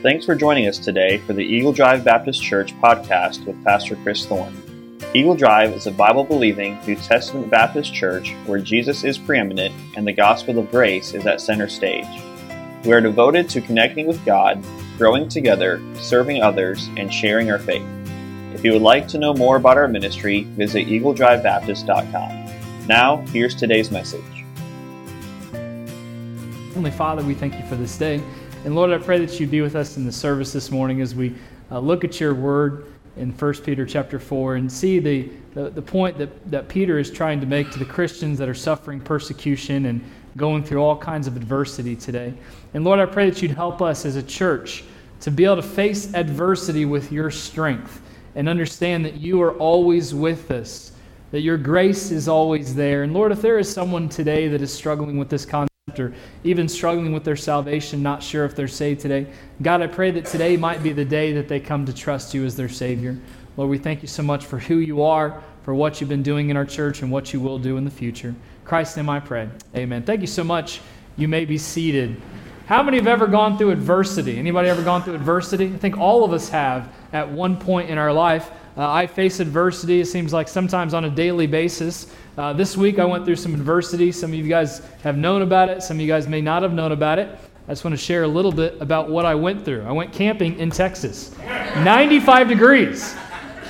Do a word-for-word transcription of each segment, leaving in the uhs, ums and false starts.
Thanks for joining us today for the Eagle Drive Baptist Church podcast with Pastor Chris Thorne. Eagle Drive is a Bible-believing New Testament Baptist church where Jesus is preeminent and the gospel of grace is at center stage. We are devoted to connecting with God, growing together, serving others, and sharing our faith. If you would like to know more about our ministry, visit eagle drive baptist dot com. Now, here's today's message. Heavenly Father, we thank you for this day. And Lord, I pray that you be with us in the service this morning as we uh, look at your word in First Peter chapter four and see the, the, the point that, that Peter is trying to make to the Christians that are suffering persecution and going through all kinds of adversity today. And Lord, I pray that you'd help us as a church to be able to face adversity with your strength and understand that you are always with us, that your grace is always there. And Lord, if there is someone today that is struggling with this concept, or even struggling with their salvation, not sure if they're saved today, God, I pray that today might be the day that they come to trust you as their Savior. Lord, we thank you so much for who you are, for what you've been doing in our church, and what you will do in the future. In Christ's name I pray. Amen. Thank you so much. You may be seated. How many have ever gone through adversity? Anybody ever gone through adversity? I think all of us have at one point in our life. Uh, I face adversity, it seems like sometimes on a daily basis. Uh, this week I went through some adversity. Some of you guys have known about it. Some of you guys may not have known about it. I just want to share a little bit about what I went through. I went camping in Texas. ninety-five degrees.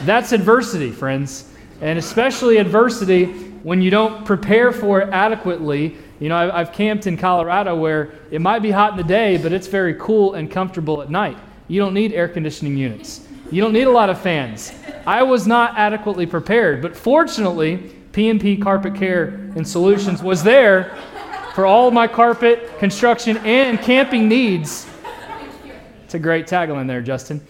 That's adversity, friends. And especially adversity when you don't prepare for it adequately. You know, I've, I've camped in Colorado where it might be hot in the day, but it's very cool and comfortable at night. You don't need air conditioning units. You don't need a lot of fans. I was not adequately prepared, but fortunately, P and P Carpet Care and Solutions was there for all my carpet, construction, and camping needs. It's a great tagline there, Justin.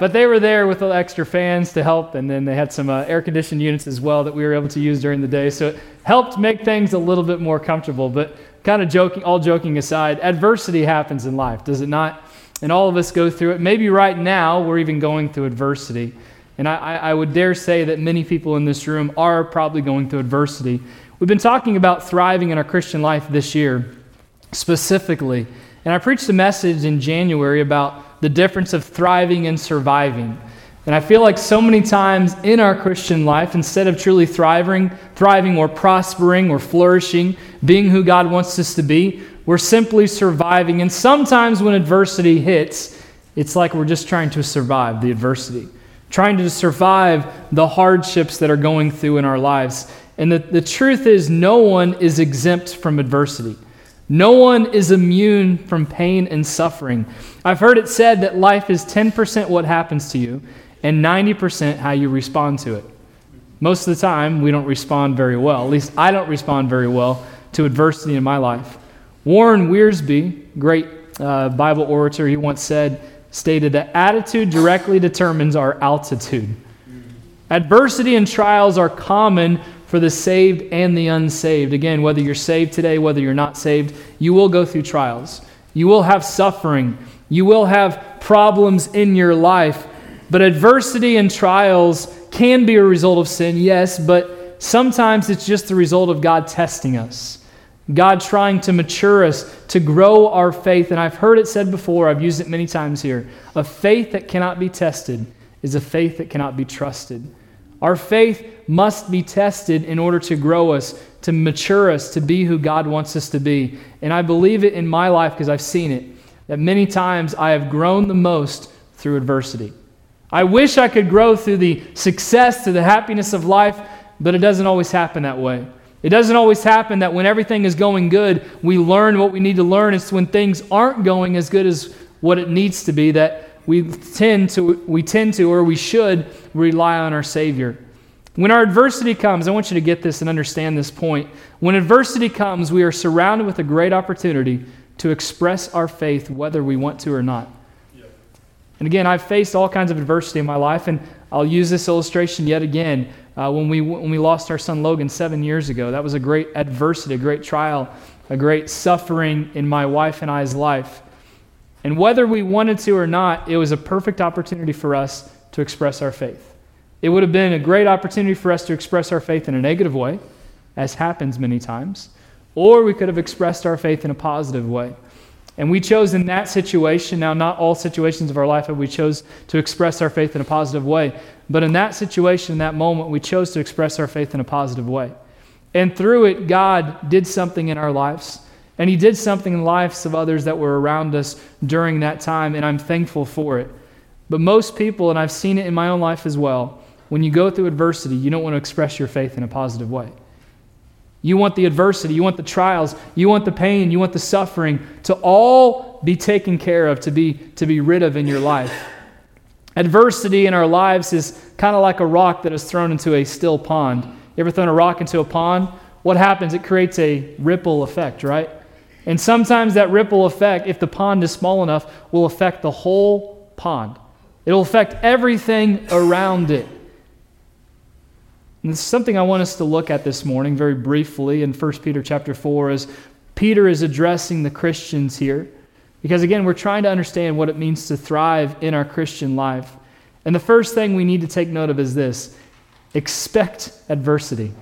But they were there with the extra fans to help, and then they had some uh, air-conditioned units as well that we were able to use during the day, so it helped make things a little bit more comfortable. But kind of joking, all joking aside, adversity happens in life, does it not? And all of us go through it. Maybe right now we're even going through adversity. And I, I would dare say that many people in this room are probably going through adversity. We've been talking about thriving in our Christian life this year, specifically. And I preached a message in January about the difference of thriving and surviving. And I feel like so many times in our Christian life, instead of truly thriving, thriving or prospering or flourishing, being who God wants us to be, we're simply surviving. And sometimes when adversity hits, it's like we're just trying to survive the adversity, trying to survive the hardships that are going through in our lives. And the, the truth is, no one is exempt from adversity. No one is immune from pain and suffering. I've heard it said that life is ten percent what happens to you and ninety percent how you respond to it. Most of the time, we don't respond very well. At least I don't respond very well to adversity in my life. Warren Wiersbe, great uh, Bible orator, he once said, stated that attitude directly determines our altitude. Adversity and trials are common for the saved and the unsaved. Again, whether you're saved today, whether you're not saved, you will go through trials. You will have suffering. You will have problems in your life. But adversity and trials can be a result of sin, yes, but sometimes it's just the result of God testing us. God trying to mature us, to grow our faith. And I've heard it said before, I've used it many times here, a faith that cannot be tested is a faith that cannot be trusted. Our faith must be tested in order to grow us, to mature us, to be who God wants us to be. And I believe it in my life because I've seen it, that many times I have grown the most through adversity. I wish I could grow through the success, through the happiness of life, but it doesn't always happen that way. It doesn't always happen that when everything is going good, we learn what we need to learn. It's when things aren't going as good as what it needs to be that we tend to, we tend to, or we should rely on our Savior. When our adversity comes, I want you to get this and understand this point. When adversity comes, we are surrounded with a great opportunity to express our faith whether we want to or not. Yeah. And again, I've faced all kinds of adversity in my life, and I'll use this illustration yet again. Uh, when we when we lost our son Logan seven years ago, that was a great adversity, a great trial, a great suffering in my wife and I's life. And whether we wanted to or not, it was a perfect opportunity for us to express our faith. It would have been a great opportunity for us to express our faith in a negative way, as happens many times, or we could have expressed our faith in a positive way. And we chose in that situation, now not all situations of our life, but we chose to express our faith in a positive way. But in that situation, in that moment, we chose to express our faith in a positive way. And through it, God did something in our lives. And he did something in the lives of others that were around us during that time, and I'm thankful for it. But most people, and I've seen it in my own life as well, when you go through adversity, you don't want to express your faith in a positive way. You want the adversity, you want the trials, you want the pain, you want the suffering to all be taken care of, to be, to be rid of in your life. Adversity in our lives is kind of like a rock that is thrown into a still pond. You ever thrown a rock into a pond? What happens? It creates a ripple effect, right? And sometimes that ripple effect, if the pond is small enough, will affect the whole pond. It'll affect everything around it. And this is something I want us to look at this morning very briefly in First Peter chapter four as Peter is addressing the Christians here. Because again, we're trying to understand what it means to thrive in our Christian life. And the first thing we need to take note of is this: expect adversity.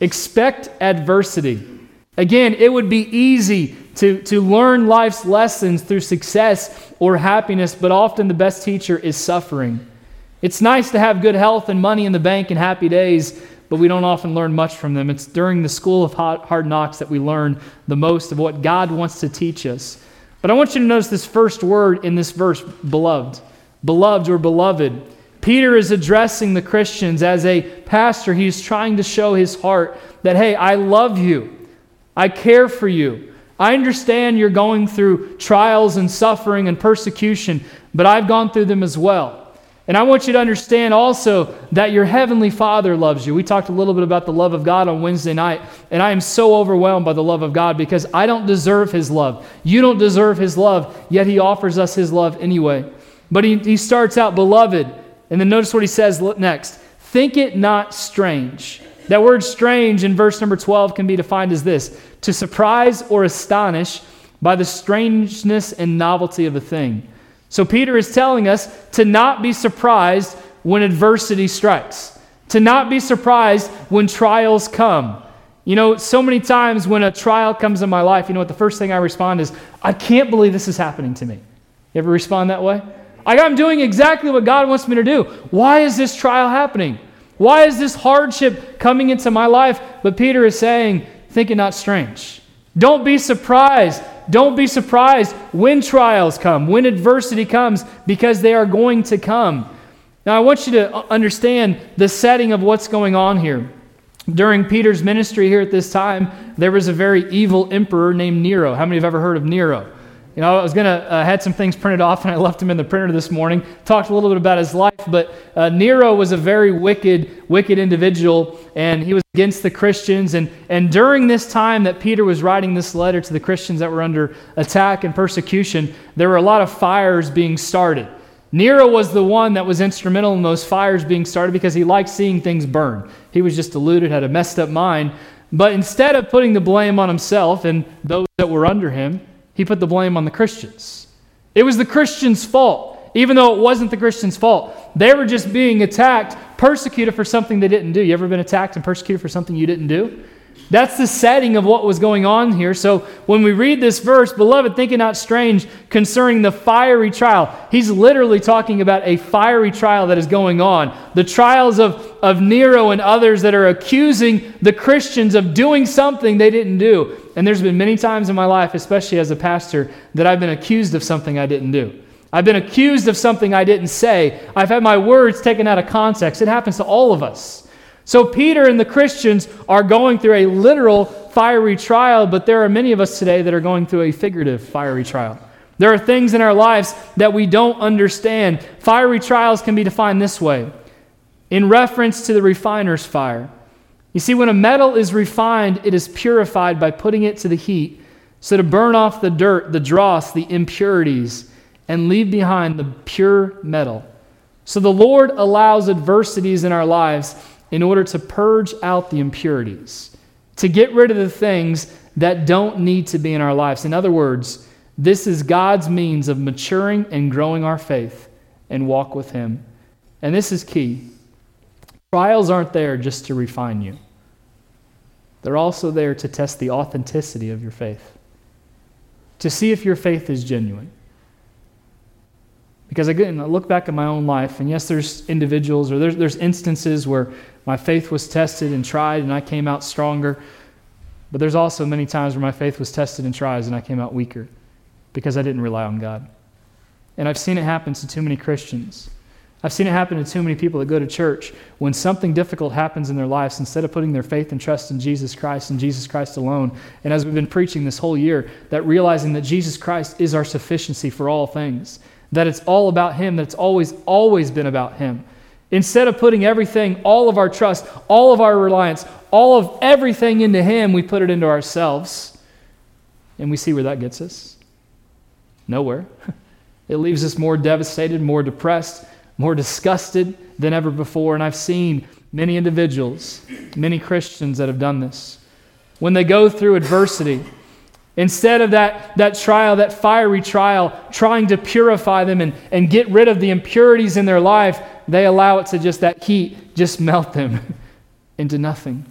Expect adversity. Again, it would be easy to, to learn life's lessons through success or happiness, but often the best teacher is suffering. It's nice to have good health and money in the bank and happy days, but we don't often learn much from them. It's during the school of hard knocks that we learn the most of what God wants to teach us. But I want you to notice this first word in this verse, beloved. Beloved or beloved. Peter is addressing the Christians as a pastor. He's trying to show his heart that, hey, I love you. I care for you. I understand you're going through trials and suffering and persecution, but I've gone through them as well. And I want you to understand also that your Heavenly Father loves you. We talked a little bit about the love of God on Wednesday night, and I am so overwhelmed by the love of God because I don't deserve His love. You don't deserve His love, yet He offers us His love anyway. But He, he starts out, beloved, and then notice what He says next. Think it not strange. That word strange in verse number twelve can be defined as this: to surprise or astonish by the strangeness and novelty of a thing. So Peter is telling us to not be surprised when adversity strikes, to not be surprised when trials come. You know, so many times when a trial comes in my life, you know what, the first thing I respond is, I can't believe this is happening to me. You ever respond that way? Like, I'm doing exactly what God wants me to do. Why is this trial happening? Why is this hardship coming into my life? But Peter is saying, think it not strange. Don't be surprised. Don't be surprised when trials come, when adversity comes, because they are going to come. Now, I want you to understand the setting of what's going on here. During Peter's ministry here at this time, there was a very evil emperor named Nero. How many have ever heard of Nero? You know, I was going to, uh, had some things printed off and I left them in the printer this morning. Talked a little bit about his life, but uh, Nero was a very wicked, wicked individual, and he was against the Christians. And, and during this time that Peter was writing this letter to the Christians that were under attack and persecution, there were a lot of fires being started. Nero was the one that was instrumental in those fires being started because he liked seeing things burn. He was just deluded, had a messed up mind. But instead of putting the blame on himself and those that were under him, he put the blame on the Christians. It was the Christians' fault, even though it wasn't the Christians' fault. They were just being attacked, persecuted for something they didn't do. You ever been attacked and persecuted for something you didn't do? That's the setting of what was going on here. So when we read this verse, beloved, think it not strange concerning the fiery trial. He's literally talking about a fiery trial that is going on. The trials of, of Nero and others that are accusing the Christians of doing something they didn't do. And there's been many times in my life, especially as a pastor, that I've been accused of something I didn't do. I've been accused of something I didn't say. I've had my words taken out of context. It happens to all of us. So Peter and the Christians are going through a literal fiery trial, but there are many of us today that are going through a figurative fiery trial. There are things in our lives that we don't understand. Fiery trials can be defined this way, in reference to the refiner's fire. You see, when a metal is refined, it is purified by putting it to the heat, so to burn off the dirt, the dross, the impurities, and leave behind the pure metal. So the Lord allows adversities in our lives in order to purge out the impurities, to get rid of the things that don't need to be in our lives. In other words, this is God's means of maturing and growing our faith and walk with Him. And this is key. Trials aren't there just to refine you. They're also there to test the authenticity of your faith, to see if your faith is genuine. Because again, I look back at my own life, and yes, there's individuals or there's, there's instances where my faith was tested and tried and I came out stronger. But there's also many times where my faith was tested and tried and I came out weaker because I didn't rely on God. And I've seen it happen to too many Christians. I've seen it happen to too many people that go to church. When something difficult happens in their lives, instead of putting their faith and trust in Jesus Christ and Jesus Christ alone, and as we've been preaching this whole year, that realizing that Jesus Christ is our sufficiency for all things, that it's all about Him, that it's always, always been about Him. Instead of putting everything, all of our trust, all of our reliance, all of everything into Him, we put it into ourselves. And we see where that gets us. Nowhere. It leaves us more devastated, more depressed, more disgusted than ever before. And I've seen many individuals, many Christians that have done this. When they go through adversity, instead of that, that trial, that fiery trial, trying to purify them and, and get rid of the impurities in their life, they allow it to just, that heat, just melt them into nothing.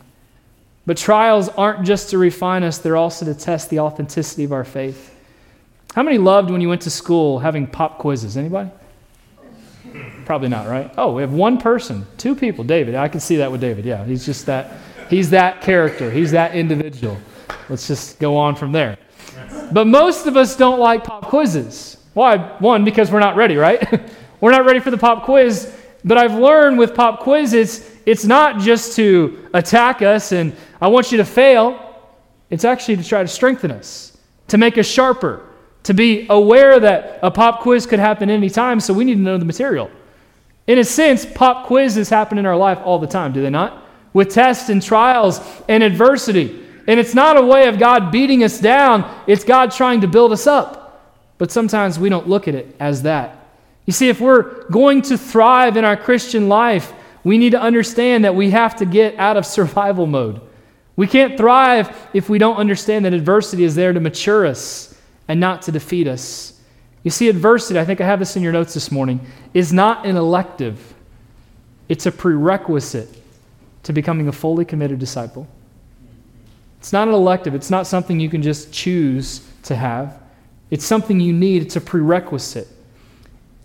But trials aren't just to refine us, they're also to test the authenticity of our faith. How many loved when you went to school having pop quizzes? Anybody? Probably not, right? Oh, we have one person, two people. David, I can see that with David, yeah. He's just that, he's that character, he's that individual. Let's just go on from there. But most of us don't like pop quizzes. Why? One, because we're not ready, right? We're not ready for the pop quiz. But I've learned with pop quizzes, it's not just to attack us and I want you to fail. It's actually to try to strengthen us, to make us sharper, to be aware that a pop quiz could happen any time, so we need to know the material. In a sense, pop quizzes happen in our life all the time, do they not? With tests and trials and adversity. And it's not a way of God beating us down, it's God trying to build us up. But sometimes we don't look at it as that. You see, if we're going to thrive in our Christian life, we need to understand that we have to get out of survival mode. We can't thrive if we don't understand that adversity is there to mature us and not to defeat us. You see, adversity, I think I have this in your notes this morning, is not an elective. It's a prerequisite to becoming a fully committed disciple. It's not an elective. It's not something you can just choose to have. It's something you need. It's a prerequisite.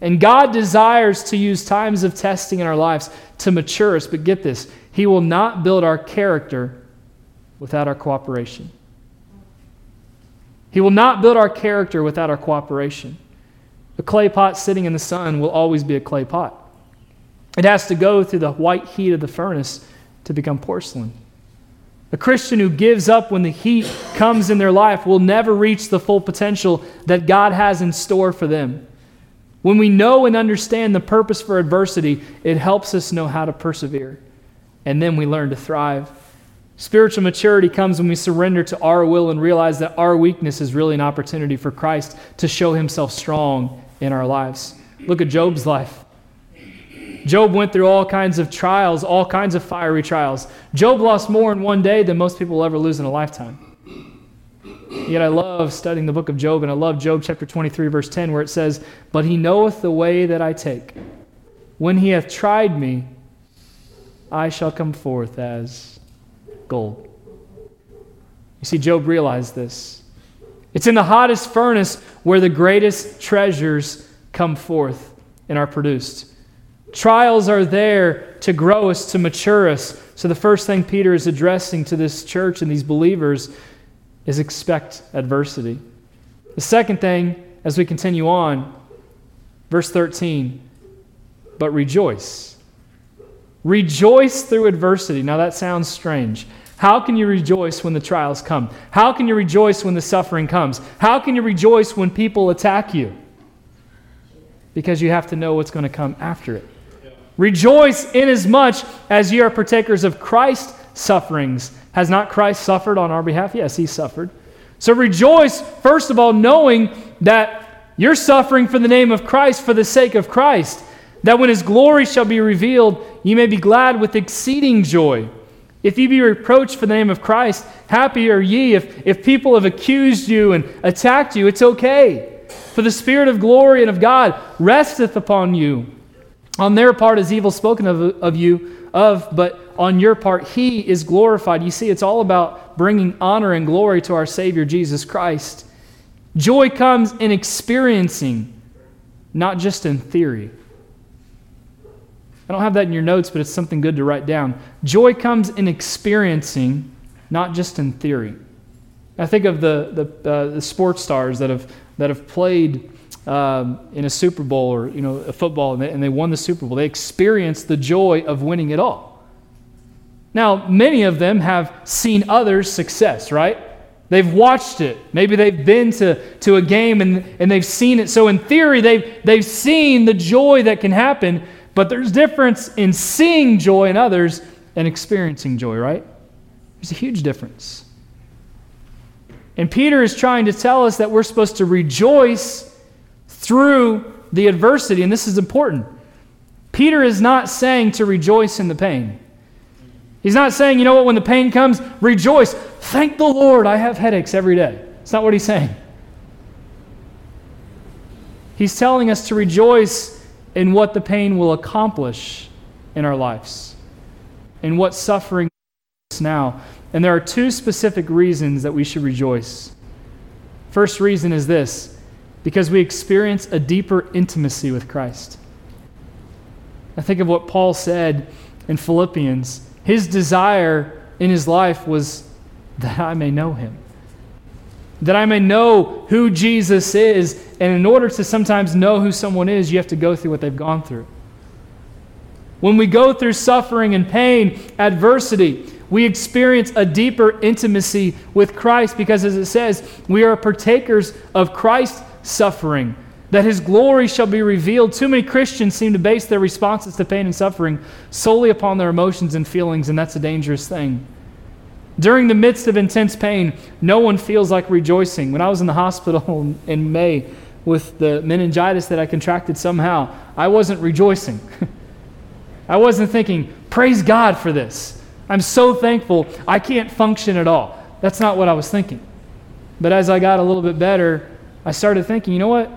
And God desires to use times of testing in our lives to mature us. But get this, He will not build our character without our cooperation. He will not build our character without our cooperation. A clay pot sitting in the sun will always be a clay pot. It has to go through the white heat of the furnace to become porcelain. A Christian who gives up when the heat comes in their life will never reach the full potential that God has in store for them. When we know and understand the purpose for adversity, it helps us know how to persevere. And then we learn to thrive. Spiritual maturity comes when we surrender to our will and realize that our weakness is really an opportunity for Christ to show Himself strong in our lives. Look at Job's life. Job went through all kinds of trials, all kinds of fiery trials. Job lost more in one day than most people will ever lose in a lifetime. Yet I love studying the book of Job, and I love Job chapter twenty-three, verse ten, where it says, "But He knoweth the way that I take. When He hath tried me, I shall come forth as gold." You see, Job realized this. It's in the hottest furnace where the greatest treasures come forth and are produced. Trials are there to grow us, to mature us. So the first thing Peter is addressing to this church and these believers is expect adversity. The second thing, as we continue on, verse thirteen, but rejoice. Rejoice through adversity. Now that sounds strange. How can you rejoice when the trials come? How can you rejoice when the suffering comes? How can you rejoice when people attack you? Because you have to know what's going to come after it. Rejoice inasmuch as ye are partakers of Christ's sufferings. Has not Christ suffered on our behalf? Yes, He suffered. So rejoice, first of all, knowing that you're suffering for the name of Christ, for the sake of Christ, that when His glory shall be revealed, ye may be glad with exceeding joy. If ye be reproached for the name of Christ, happy are ye. If, if people have accused you and attacked you, it's okay. For the Spirit of glory and of God resteth upon you. On their part is evil spoken of, of you, of, but on your part He is glorified. You see, it's all about bringing honor and glory to our Savior Jesus Christ. Joy comes in experiencing, not just in theory. I don't have that in your notes, but it's something good to write down. Joy comes in experiencing, not just in theory. I think of the the, uh, the sports stars that have that have played um, in a Super Bowl or you know a football, and they, and they won the Super Bowl. They experienced the joy of winning it all. Now, many of them have seen others' success, right? They've watched it. Maybe they've been to, to a game and, and they've seen it. So in theory, they've, they've seen the joy that can happen, but there's difference in seeing joy in others and experiencing joy, right? There's a huge difference. And Peter is trying to tell us that we're supposed to rejoice through the adversity, and this is important. Peter is not saying to rejoice in the pain. He's not saying, you know what, when the pain comes, rejoice. Thank the Lord, I have headaches every day. It's not what he's saying. He's telling us to rejoice in what the pain will accomplish in our lives, in what suffering is now. And there are two specific reasons that we should rejoice. First reason is this, because we experience a deeper intimacy with Christ. I think of what Paul said in Philippians. His desire in his life was that I may know him, that I may know who Jesus is. And in order to sometimes know who someone is, you have to go through what they've gone through. When we go through suffering and pain, adversity, we experience a deeper intimacy with Christ because, as it says, we are partakers of Christ's suffering, that his glory shall be revealed. Too many Christians seem to base their responses to pain and suffering solely upon their emotions and feelings, and that's a dangerous thing. During the midst of intense pain, no one feels like rejoicing. When I was in the hospital in May with the meningitis that I contracted somehow, I wasn't rejoicing. I wasn't thinking, praise God for this. I'm so thankful I can't function at all. That's not what I was thinking. But as I got a little bit better, I started thinking, you know what?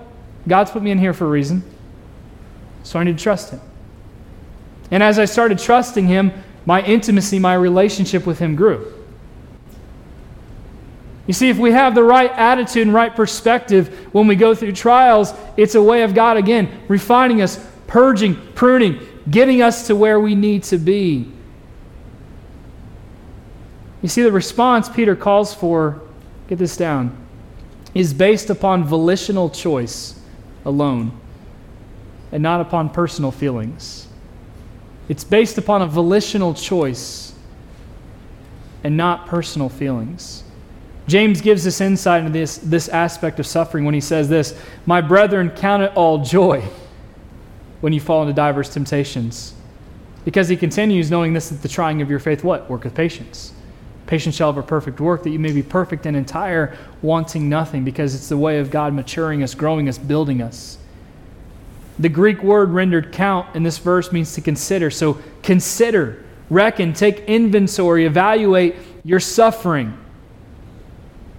God's put me in here for a reason, so I need to trust him. And as I started trusting him, my intimacy, my relationship with him grew. You see, if we have the right attitude and right perspective when we go through trials, it's a way of God, again, refining us, purging, pruning, getting us to where we need to be. You see, the response Peter calls for, get this down, is based upon volitional choice alone and not upon personal feelings. It's based upon a volitional choice and not personal feelings. James gives us insight into this, this aspect of suffering when he says this, "My brethren, count it all joy when you fall into diverse temptations." Because he continues, knowing this, that the trying of your faith, what? Worketh patience. Patience shall have a perfect work, that you may be perfect and entire, wanting nothing, because it's the way of God maturing us, growing us, building us. The Greek word rendered count in this verse means to consider. So consider, reckon, take inventory, evaluate your suffering.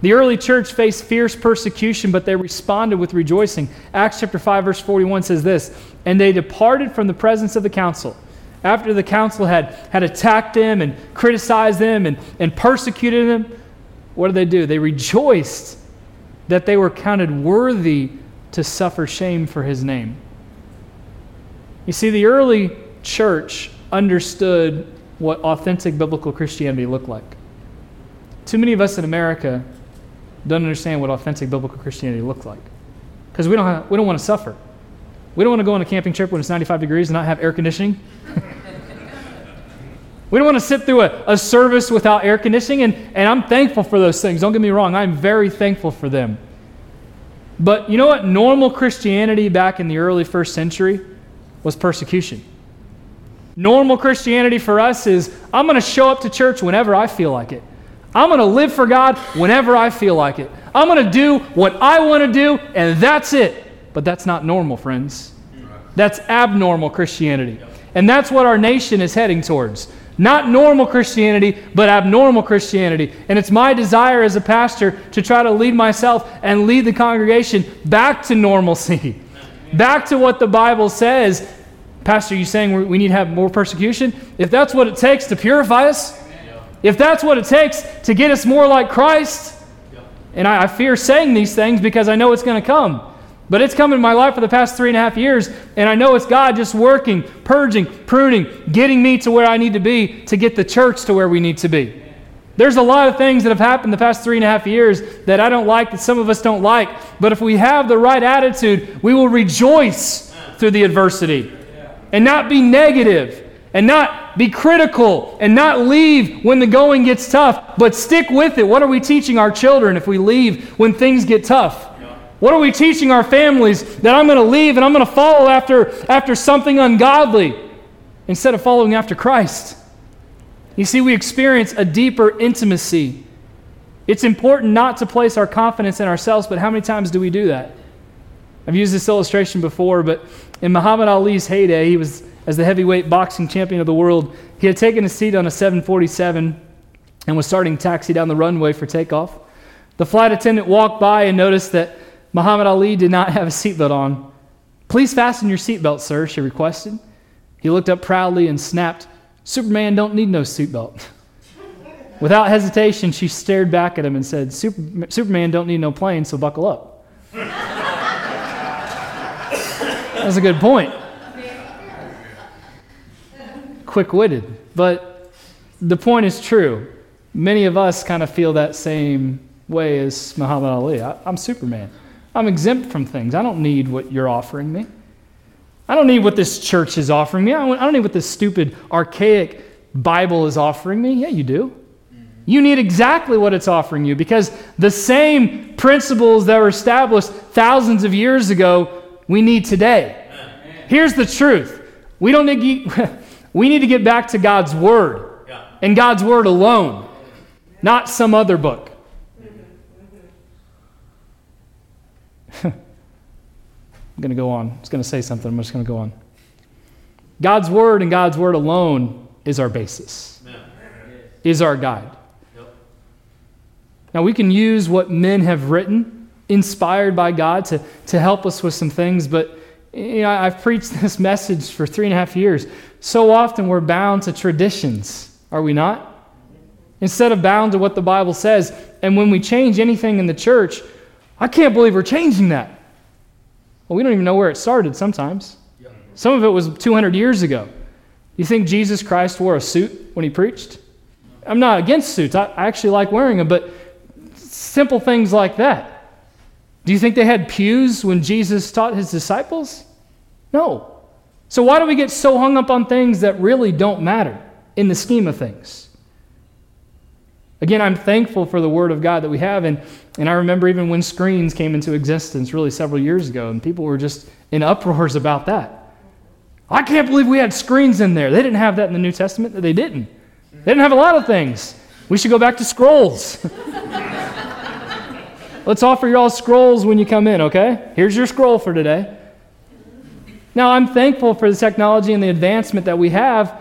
The early church faced fierce persecution, but they responded with rejoicing. Acts chapter five, verse forty-one says this, "And they departed from the presence of the council." After the council had, had attacked them and criticized them and, and persecuted them, what did they do? They rejoiced that they were counted worthy to suffer shame for his name. You see, the early church understood what authentic biblical Christianity looked like. Too many of us in America don't understand what authentic biblical Christianity looked like because we don't have, we don't want to suffer. We don't want to go on a camping trip when it's ninety-five degrees and not have air conditioning. We don't want to sit through a, a service without air conditioning, and, and I'm thankful for those things. Don't get me wrong. I'm very thankful for them. But you know what? Normal Christianity back in the early first century was persecution. Normal Christianity for us is, I'm going to show up to church whenever I feel like it. I'm going to live for God whenever I feel like it. I'm going to do what I want to do, and that's it. But that's not normal, friends. That's abnormal Christianity. And that's what our nation is heading towards. Not normal Christianity, but abnormal Christianity. And it's my desire as a pastor to try to lead myself and lead the congregation back to normalcy, back to what the Bible says. Pastor, you saying we need to have more persecution? If that's what it takes to purify us, if that's what it takes to get us more like Christ, And I, I fear saying these things because I know it's going to come. But it's come in my life for the past three and a half years, and I know it's God just working, purging, pruning, getting me to where I need to be to get the church to where we need to be. There's a lot of things that have happened the past three and a half years that I don't like, that some of us don't like. But if we have the right attitude, we will rejoice through the adversity and not be negative and not be critical and not leave when the going gets tough, but stick with it. What are we teaching our children if we leave when things get tough? What are we teaching our families? That I'm going to leave and I'm going to follow after, after something ungodly instead of following after Christ. You see, we experience a deeper intimacy. It's important not to place our confidence in ourselves, but how many times do we do that? I've used this illustration before, but in Muhammad Ali's heyday, he was, as the heavyweight boxing champion of the world, he had taken a seat on a seven forty-seven and was starting to taxi down the runway for takeoff. The flight attendant walked by and noticed that Muhammad Ali did not have a seatbelt on. "Please fasten your seatbelt, sir," she requested. He looked up proudly and snapped, "Superman don't need no seatbelt." Without hesitation, she stared back at him and said, Super, Superman don't need no plane, so buckle up. That was a good point. Quick-witted. But the point is true. Many of us kind of feel that same way as Muhammad Ali. I, I'm Superman. I'm exempt from things. I don't need what you're offering me. I don't need what this church is offering me. I don't need what this stupid, archaic Bible is offering me. Yeah, you do. Mm-hmm. You need exactly what it's offering you, because the same principles that were established thousands of years ago, we need today. Amen. Here's the truth. We don't need, we need to get back to God's Word, yeah. And God's Word alone, not some other book. I'm going to go on. I was going to say something. I'm just going to go on. God's Word and God's Word alone is our basis, yeah. Is our guide. Yep. Now, we can use what men have written, inspired by God, to, to help us with some things, but you know, I've preached this message for three and a half years. So often we're bound to traditions, are we not? Instead of bound to what the Bible says. And when we change anything in the church, I can't believe we're changing that. Well, we don't even know where it started sometimes. Some of it was two hundred years ago. You think Jesus Christ wore a suit when he preached? I'm not against suits. I actually like wearing them, but simple things like that. Do you think they had pews when Jesus taught his disciples? No. So why do we get so hung up on things that really don't matter in the scheme of things? Again, I'm thankful for the Word of God that we have, and, and I remember even when screens came into existence really several years ago, and people were just in uproars about that. I can't believe we had screens in there. They didn't have that in the New Testament. They didn't. They didn't have a lot of things. We should go back to scrolls. Let's offer you all scrolls when you come in, okay? Here's your scroll for today. Now, I'm thankful for the technology and the advancement that we have.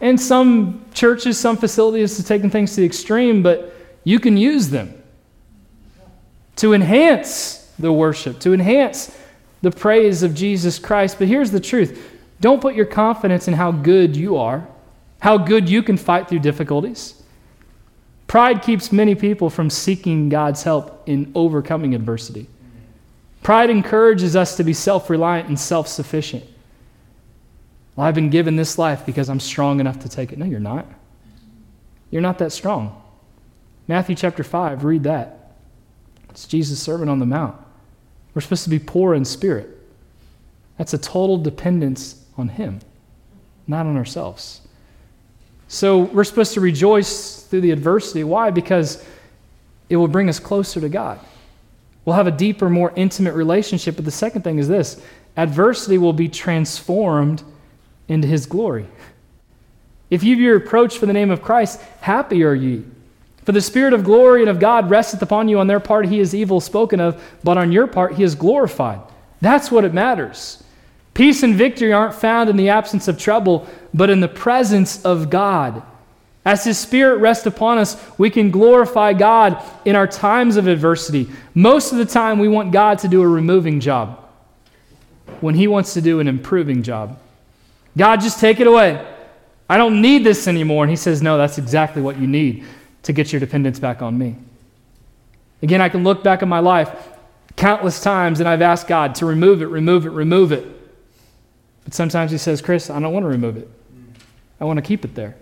And some churches, some facilities have taken things to the extreme, but you can use them to enhance the worship, to enhance the praise of Jesus Christ. But here's the truth. Don't put your confidence in how good you are, how good you can fight through difficulties. Pride keeps many people from seeking God's help in overcoming adversity. Pride encourages us to be self-reliant and self-sufficient. Well, I've been given this life because I'm strong enough to take it. No, you're not. You're not that strong. Matthew chapter five, read that. It's Jesus' Sermon on the Mount. We're supposed to be poor in spirit. That's a total dependence on Him, not on ourselves. So we're supposed to rejoice through the adversity. Why? Because it will bring us closer to God. We'll have a deeper, more intimate relationship. But the second thing is this. Adversity will be transformed into His glory. If you be reproached for the name of Christ, happy are ye. For the Spirit of glory and of God resteth upon you. On their part He is evil spoken of, but on your part He is glorified. That's what it matters. Peace and victory aren't found in the absence of trouble, but in the presence of God. As His Spirit rests upon us, we can glorify God in our times of adversity. Most of the time we want God to do a removing job when He wants to do an improving job. God, just take it away. I don't need this anymore. And He says, no, that's exactly what you need to get your dependence back on me. Again, I can look back at my life countless times and I've asked God to remove it, remove it, remove it. But sometimes he says, Chris, I don't want to remove it. I want to keep it there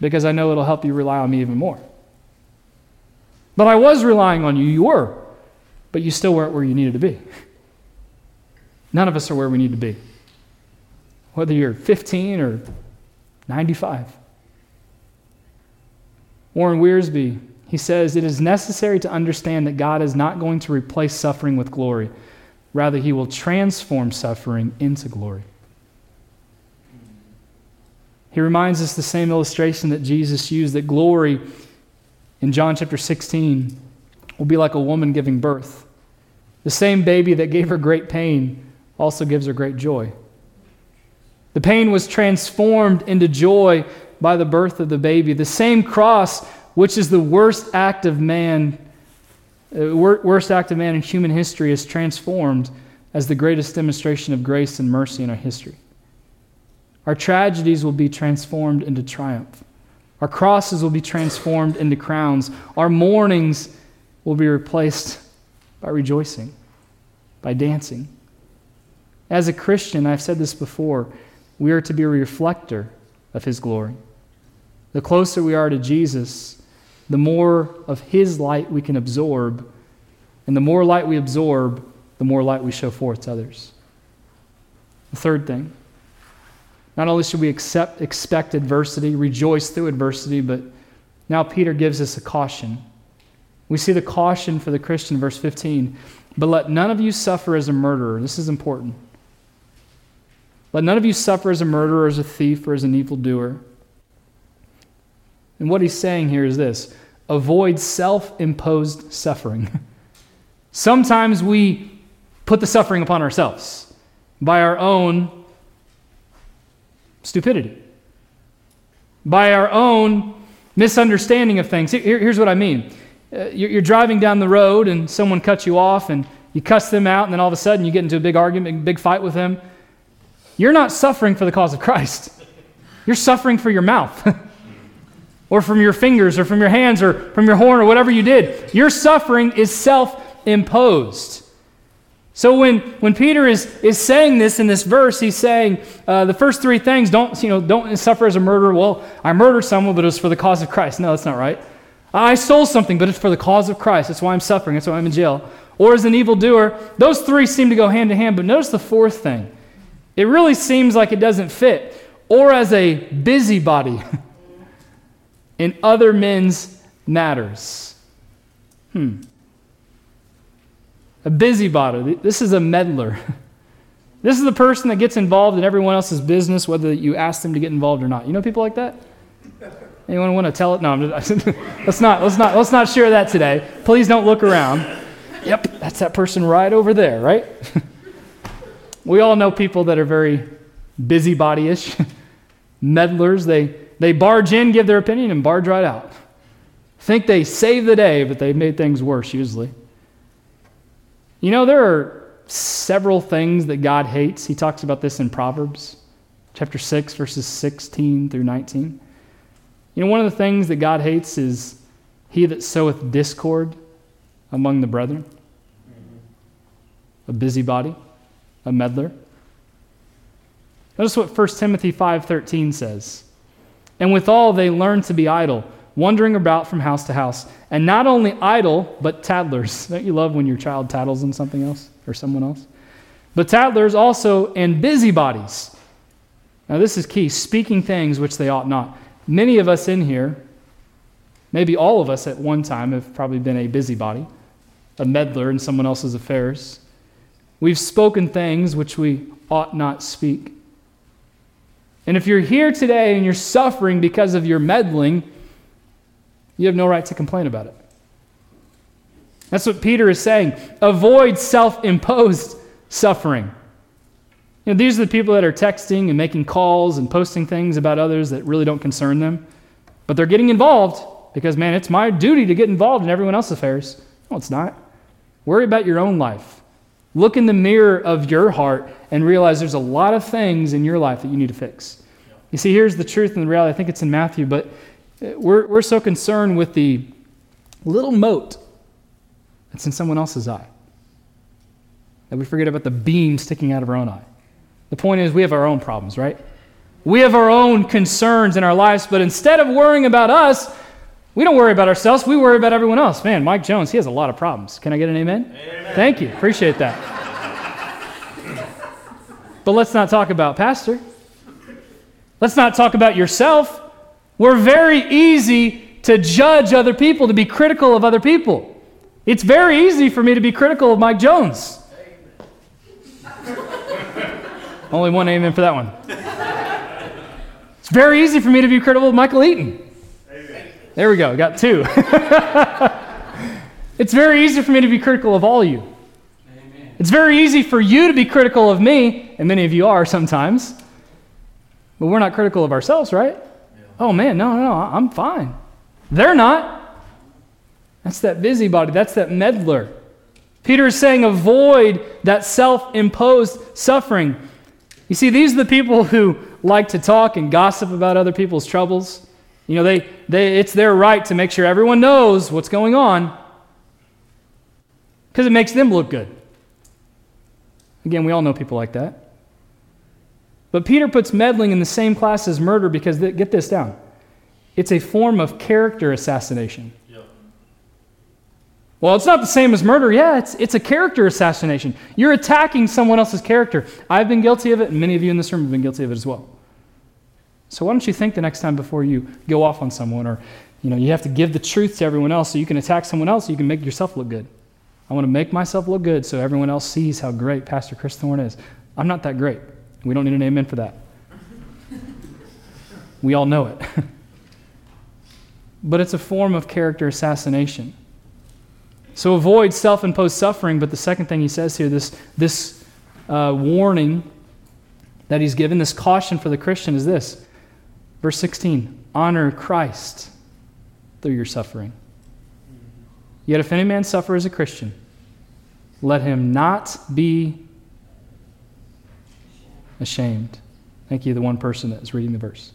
because I know it'll help you rely on me even more. But I was relying on you. You were. But you still weren't where you needed to be. None of us are where we need to be. Whether you're fifteen or ninety-five. Warren Wiersbe, he says, it is necessary to understand that God is not going to replace suffering with glory. Rather, he will transform suffering into glory. He reminds us the same illustration that Jesus used, that glory in John chapter sixteen will be like a woman giving birth. The same baby that gave her great pain also gives her great joy. The pain was transformed into joy by the birth of the baby. The same cross, which is the worst act of man, uh, worst act of man in human history, is transformed as the greatest demonstration of grace and mercy in our history. Our tragedies will be transformed into triumph. Our crosses will be transformed into crowns. Our mournings will be replaced by rejoicing, by dancing. As a Christian, I've said this before, we are to be a reflector of his glory. The closer we are to Jesus, the more of his light we can absorb, and the more light we absorb, the more light we show forth to others. The third thing, not only should we accept, expect adversity, rejoice through adversity, but now Peter gives us a caution. We see the caution for the Christian, verse fifteen, but let none of you suffer as a murderer. This is important. Let none of you suffer as a murderer, as a thief, or as an evildoer. And what he's saying here is this. Avoid self-imposed suffering. Sometimes we put the suffering upon ourselves by our own stupidity, by our own misunderstanding of things. Here, here's what I mean. You're driving down the road and someone cuts you off and you cuss them out and then all of a sudden you get into a big argument, big fight with them. You're not suffering for the cause of Christ. You're suffering for your mouth or from your fingers or from your hands or from your horn or whatever you did. Your suffering is self-imposed. So when, when Peter is, is saying this in this verse, he's saying uh, the first three things, don't, you know, don't suffer as a murderer. Well, I murdered someone, but it was for the cause of Christ. No, that's not right. I stole something, but it's for the cause of Christ. That's why I'm suffering. That's why I'm in jail. Or as an evildoer. Those three seem to go hand in hand, but notice the fourth thing. It really seems like it doesn't fit. Or as a busybody in other men's matters. Hmm. A busybody. This is a meddler. This is the person that gets involved in everyone else's business, whether you ask them to get involved or not. You know people like that? Anyone want to tell it? No, I'm just, let's not. Let's not. Let's not share that today. Please don't look around. Yep, that's that person right over there, right? We all know people that are very busybody-ish, meddlers. They they barge in, give their opinion, and barge right out. Think they save the day, but they've made things worse usually. You know, there are several things that God hates. He talks about this in Proverbs chapter six, verses sixteen through nineteen. You know, one of the things that God hates is he that soweth discord among the brethren. A busybody. A meddler. Notice what First Timothy five thirteen says. And withal they learn to be idle, wandering about from house to house. And not only idle, but tattlers. Don't you love when your child tattles on something else or someone else? But tattlers also, and busybodies. Now this is key, speaking things which they ought not. Many of us in here, maybe all of us at one time, have probably been a busybody, a meddler in someone else's affairs. We've spoken things which we ought not speak. And if you're here today and you're suffering because of your meddling, you have no right to complain about it. That's what Peter is saying. Avoid self-imposed suffering. You know, these are the people that are texting and making calls and posting things about others that really don't concern them. But they're getting involved because, man, it's my duty to get involved in everyone else's affairs. No, it's not. Worry about your own life. Look in the mirror of your heart and realize there's a lot of things in your life that you need to fix. You see, here's the truth and the reality. I think it's in Matthew, but we're we're so concerned with the little mote that's in someone else's eye, that we forget about the beam sticking out of our own eye. The point is, we have our own problems, right? We have our own concerns in our lives, but instead of worrying about us, we don't worry about ourselves, we worry about everyone else. Man, Mike Jones, he has a lot of problems. Can I get an amen? Amen. Thank you, appreciate that. But let's not talk about Pastor. Let's not talk about yourself. We're very easy to judge other people, to be critical of other people. It's very easy for me to be critical of Mike Jones. Only one amen for that one. It's very easy for me to be critical of Michael Eaton. Amen. There we go, got two. It's very easy for me to be critical of all of you. Amen. It's very easy for you to be critical of me, and many of you are sometimes, but we're not critical of ourselves, right? Yeah. Oh man, no, no, I'm fine. They're not. That's that busybody, that's that meddler. Peter is saying avoid that self-imposed suffering. You see, these are the people who like to talk and gossip about other people's troubles. You know, they, they it's their right to make sure everyone knows what's going on because it makes them look good. Again, we all know people like that. But Peter puts meddling in the same class as murder because, they, get this down, it's a form of character assassination. Yep. Well, it's not the same as murder. Yeah, it's it's a character assassination. You're attacking someone else's character. I've been guilty of it, and many of you in this room have been guilty of it as well. So why don't you think the next time before you go off on someone, or you know, you have to give the truth to everyone else so you can attack someone else so you can make yourself look good. I want to make myself look good so everyone else sees how great Pastor Chris Thorne is. I'm not that great. We don't need an amen for that. We all know it. But it's a form of character assassination. So avoid self-imposed suffering, but the second thing he says here, this, this uh, warning that he's given, this caution for the Christian is this. Verse sixteen, honor Christ through your suffering. Yet if any man suffer as a Christian, let him not be ashamed. Thank you, the one person that is reading the verse.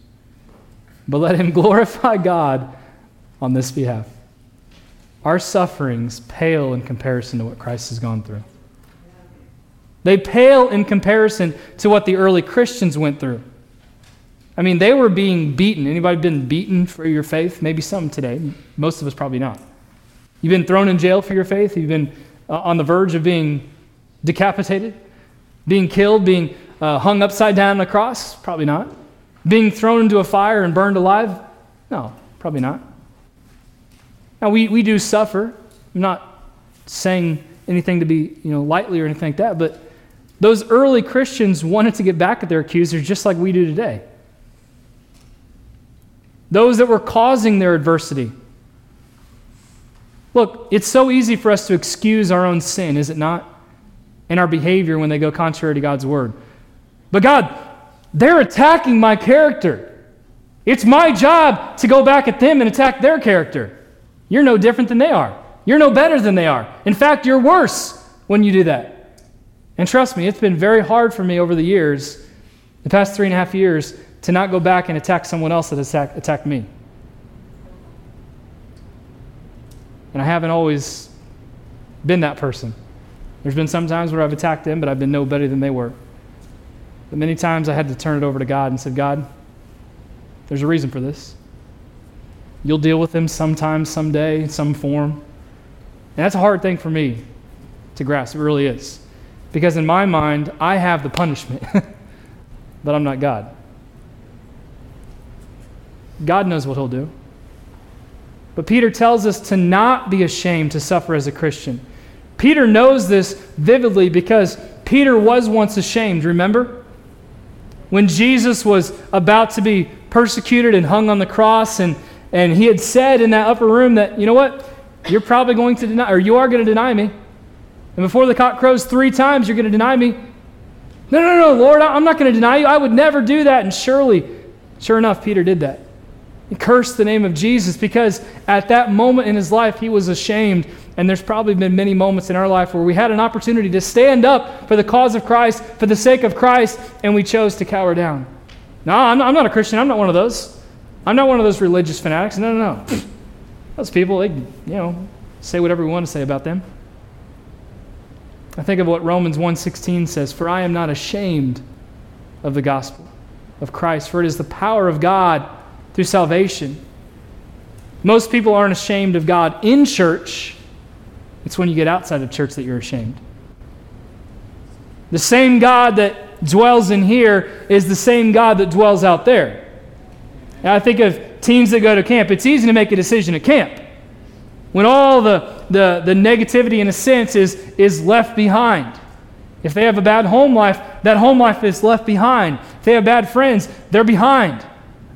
But let him glorify God on this behalf. Our sufferings pale in comparison to what Christ has gone through. They pale in comparison to what the early Christians went through. I mean, they were being beaten. Anybody been beaten for your faith? Maybe some today. Most of us probably not. You've been thrown in jail for your faith. You've been uh, on the verge of being decapitated, being killed, being uh, hung upside down on a cross. Probably not. Being thrown into a fire and burned alive. No, probably not. Now, we, we do suffer. I'm not saying anything to be, you know, lightly or anything like that, but those early Christians wanted to get back at their accusers just like we do today. Those that were causing their adversity. Look, it's so easy for us to excuse our own sin, is it not? And our behavior when they go contrary to God's word. But God, they're attacking my character. It's my job to go back at them and attack their character. You're no different than they are. You're no better than they are. In fact, you're worse when you do that. And trust me, it's been very hard for me over the years, the past three and a half years, to not go back and attack someone else that attack, attacked me. And I haven't always been that person. There's been some times where I've attacked them, but I've been no better than they were. But many times I had to turn it over to God and said, God, there's a reason for this. You'll deal with them sometime, someday, in some form. And that's a hard thing for me to grasp. It really is. Because in my mind, I have the punishment, but I'm not God. God knows what he'll do. But Peter tells us to not be ashamed to suffer as a Christian. Peter knows this vividly because Peter was once ashamed, remember? When Jesus was about to be persecuted and hung on the cross, and And he had said in that upper room that, you know what, you're probably going to deny, or you are going to deny me. And before the cock crows three times, you're going to deny me. No, no, no, Lord, I'm not going to deny you. I would never do that. And surely, sure enough, Peter did that. He cursed the name of Jesus because at that moment in his life, he was ashamed. And there's probably been many moments in our life where we had an opportunity to stand up for the cause of Christ, for the sake of Christ, and we chose to cower down. No, I'm not, I'm not a Christian. I'm not one of those. I'm not one of those religious fanatics. No, no, no. Those people, they, you know, say whatever we want to say about them. I think of what Romans one sixteen says, "For I am not ashamed of the gospel of Christ, for it is the power of God through salvation." Most people aren't ashamed of God in church. It's when you get outside of church that you're ashamed. The same God that dwells in here is the same God that dwells out there. And I think of teens that go to camp. It's easy to make a decision at camp when all the, the, the negativity, in a sense, is, is left behind. If they have a bad home life, that home life is left behind. If they have bad friends, they're behind.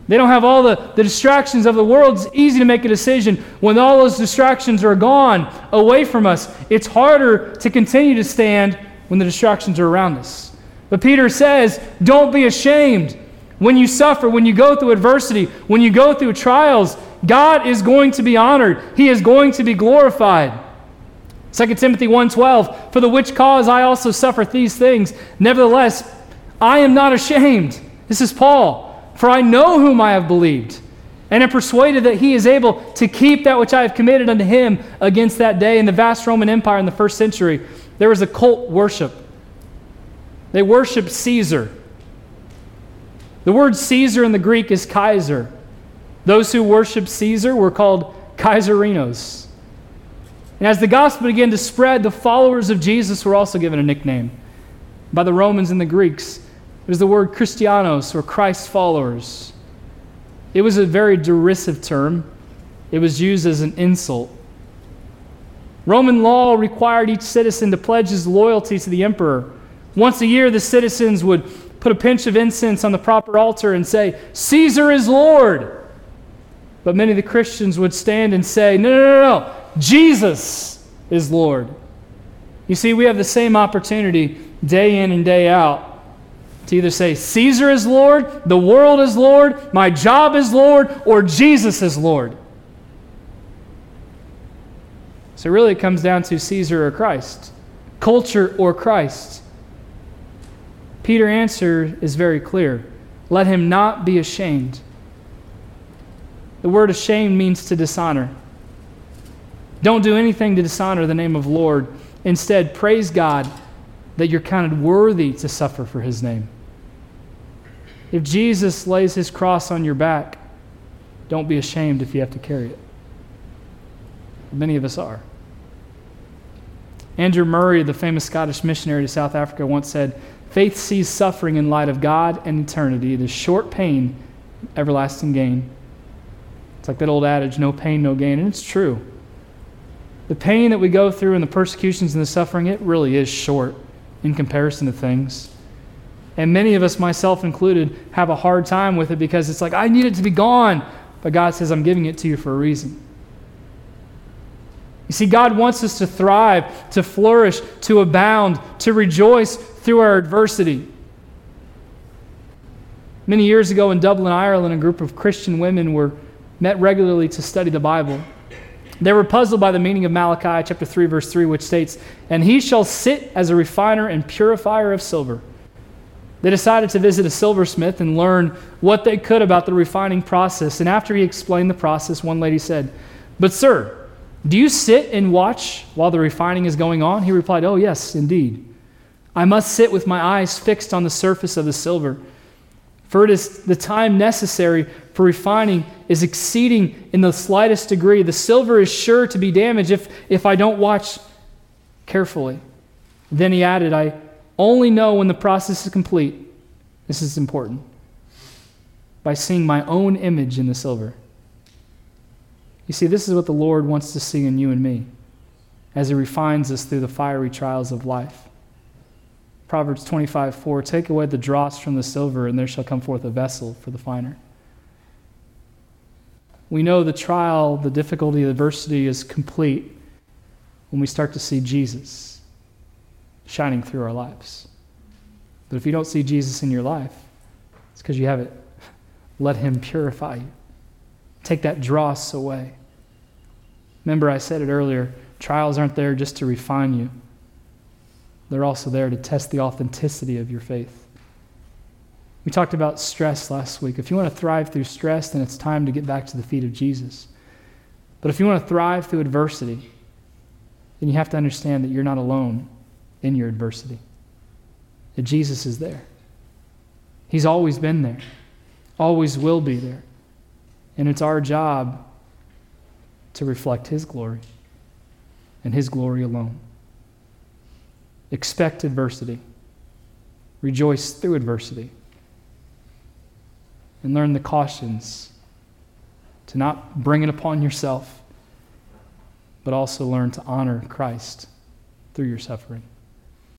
They don't have all the, the distractions of the world. It's easy to make a decision. When all those distractions are gone away from us, it's harder to continue to stand when the distractions are around us. But Peter says, don't be ashamed. When you suffer, when you go through adversity, when you go through trials, God is going to be honored. He is going to be glorified. Second Timothy one twelve, "For the which cause I also suffer these things. Nevertheless, I am not ashamed." This is Paul. "For I know whom I have believed, and am persuaded that he is able to keep that which I have committed unto him against that day." In the vast Roman Empire in the first century, there was a cult worship. They worshiped Caesar. The word Caesar in the Greek is Kaiser. Those who worshiped Caesar were called Kaiserenos. And as the gospel began to spread, the followers of Jesus were also given a nickname by the Romans and the Greeks. It was the word Christianos, or Christ followers. It was a very derisive term. It was used as an insult. Roman law required each citizen to pledge his loyalty to the emperor. Once a year, the citizens would put a pinch of incense on the proper altar and say, "Caesar is Lord." But many of the Christians would stand and say, "No, no, no, no, Jesus is Lord." You see, we have the same opportunity day in and day out to either say, "Caesar is Lord," "the world is Lord," "my job is Lord," or "Jesus is Lord." So really it comes down to Caesar or Christ, culture or Christ. Peter's answer is very clear. Let him not be ashamed. The word ashamed means to dishonor. Don't do anything to dishonor the name of Lord. Instead, praise God that you're counted worthy to suffer for his name. If Jesus lays his cross on your back, don't be ashamed if you have to carry it. Many of us are. Andrew Murray, the famous Scottish missionary to South Africa, once said, "Faith sees suffering in light of God and eternity. It is short pain, everlasting gain." It's like that old adage, no pain, no gain, and it's true. The pain that we go through and the persecutions and the suffering, it really is short in comparison to things. And many of us, myself included, have a hard time with it because it's like, I need it to be gone. But God says, I'm giving it to you for a reason. You see, God wants us to thrive, to flourish, to abound, to rejoice through our adversity. Many years ago in Dublin, Ireland, a group of Christian women were met regularly to study the Bible. They were puzzled by the meaning of Malachi chapter three, verse three, which states, "And he shall sit as a refiner and purifier of silver." They decided to visit a silversmith and learn what they could about the refining process. And after he explained the process, one lady said, "But sir, do you sit and watch while the refining is going on?" He replied, "Oh yes, indeed. I must sit with my eyes fixed on the surface of the silver. For it is the time necessary for refining is exceeding in the slightest degree. The silver is sure to be damaged if, if I don't watch carefully." Then he added, "I only know when the process is complete," this is important, "by seeing my own image in the silver." You see, this is what the Lord wants to see in you and me as he refines us through the fiery trials of life. Proverbs twenty-five four, "Take away the dross from the silver, and there shall come forth a vessel for the finer." We know the trial, the difficulty, the adversity is complete when we start to see Jesus shining through our lives. But if you don't see Jesus in your life, it's because you haven't let him purify you. Take that dross away. Remember, I said it earlier, trials aren't there just to refine you. They're also there to test the authenticity of your faith. We talked about stress last week. If you want to thrive through stress, then it's time to get back to the feet of Jesus. But if you want to thrive through adversity, then you have to understand that you're not alone in your adversity. That Jesus is there. He's always been there. Always will be there. And it's our job to reflect His glory and His glory alone. Expect adversity. Rejoice through adversity. And learn the cautions to not bring it upon yourself, but also learn to honor Christ through your suffering.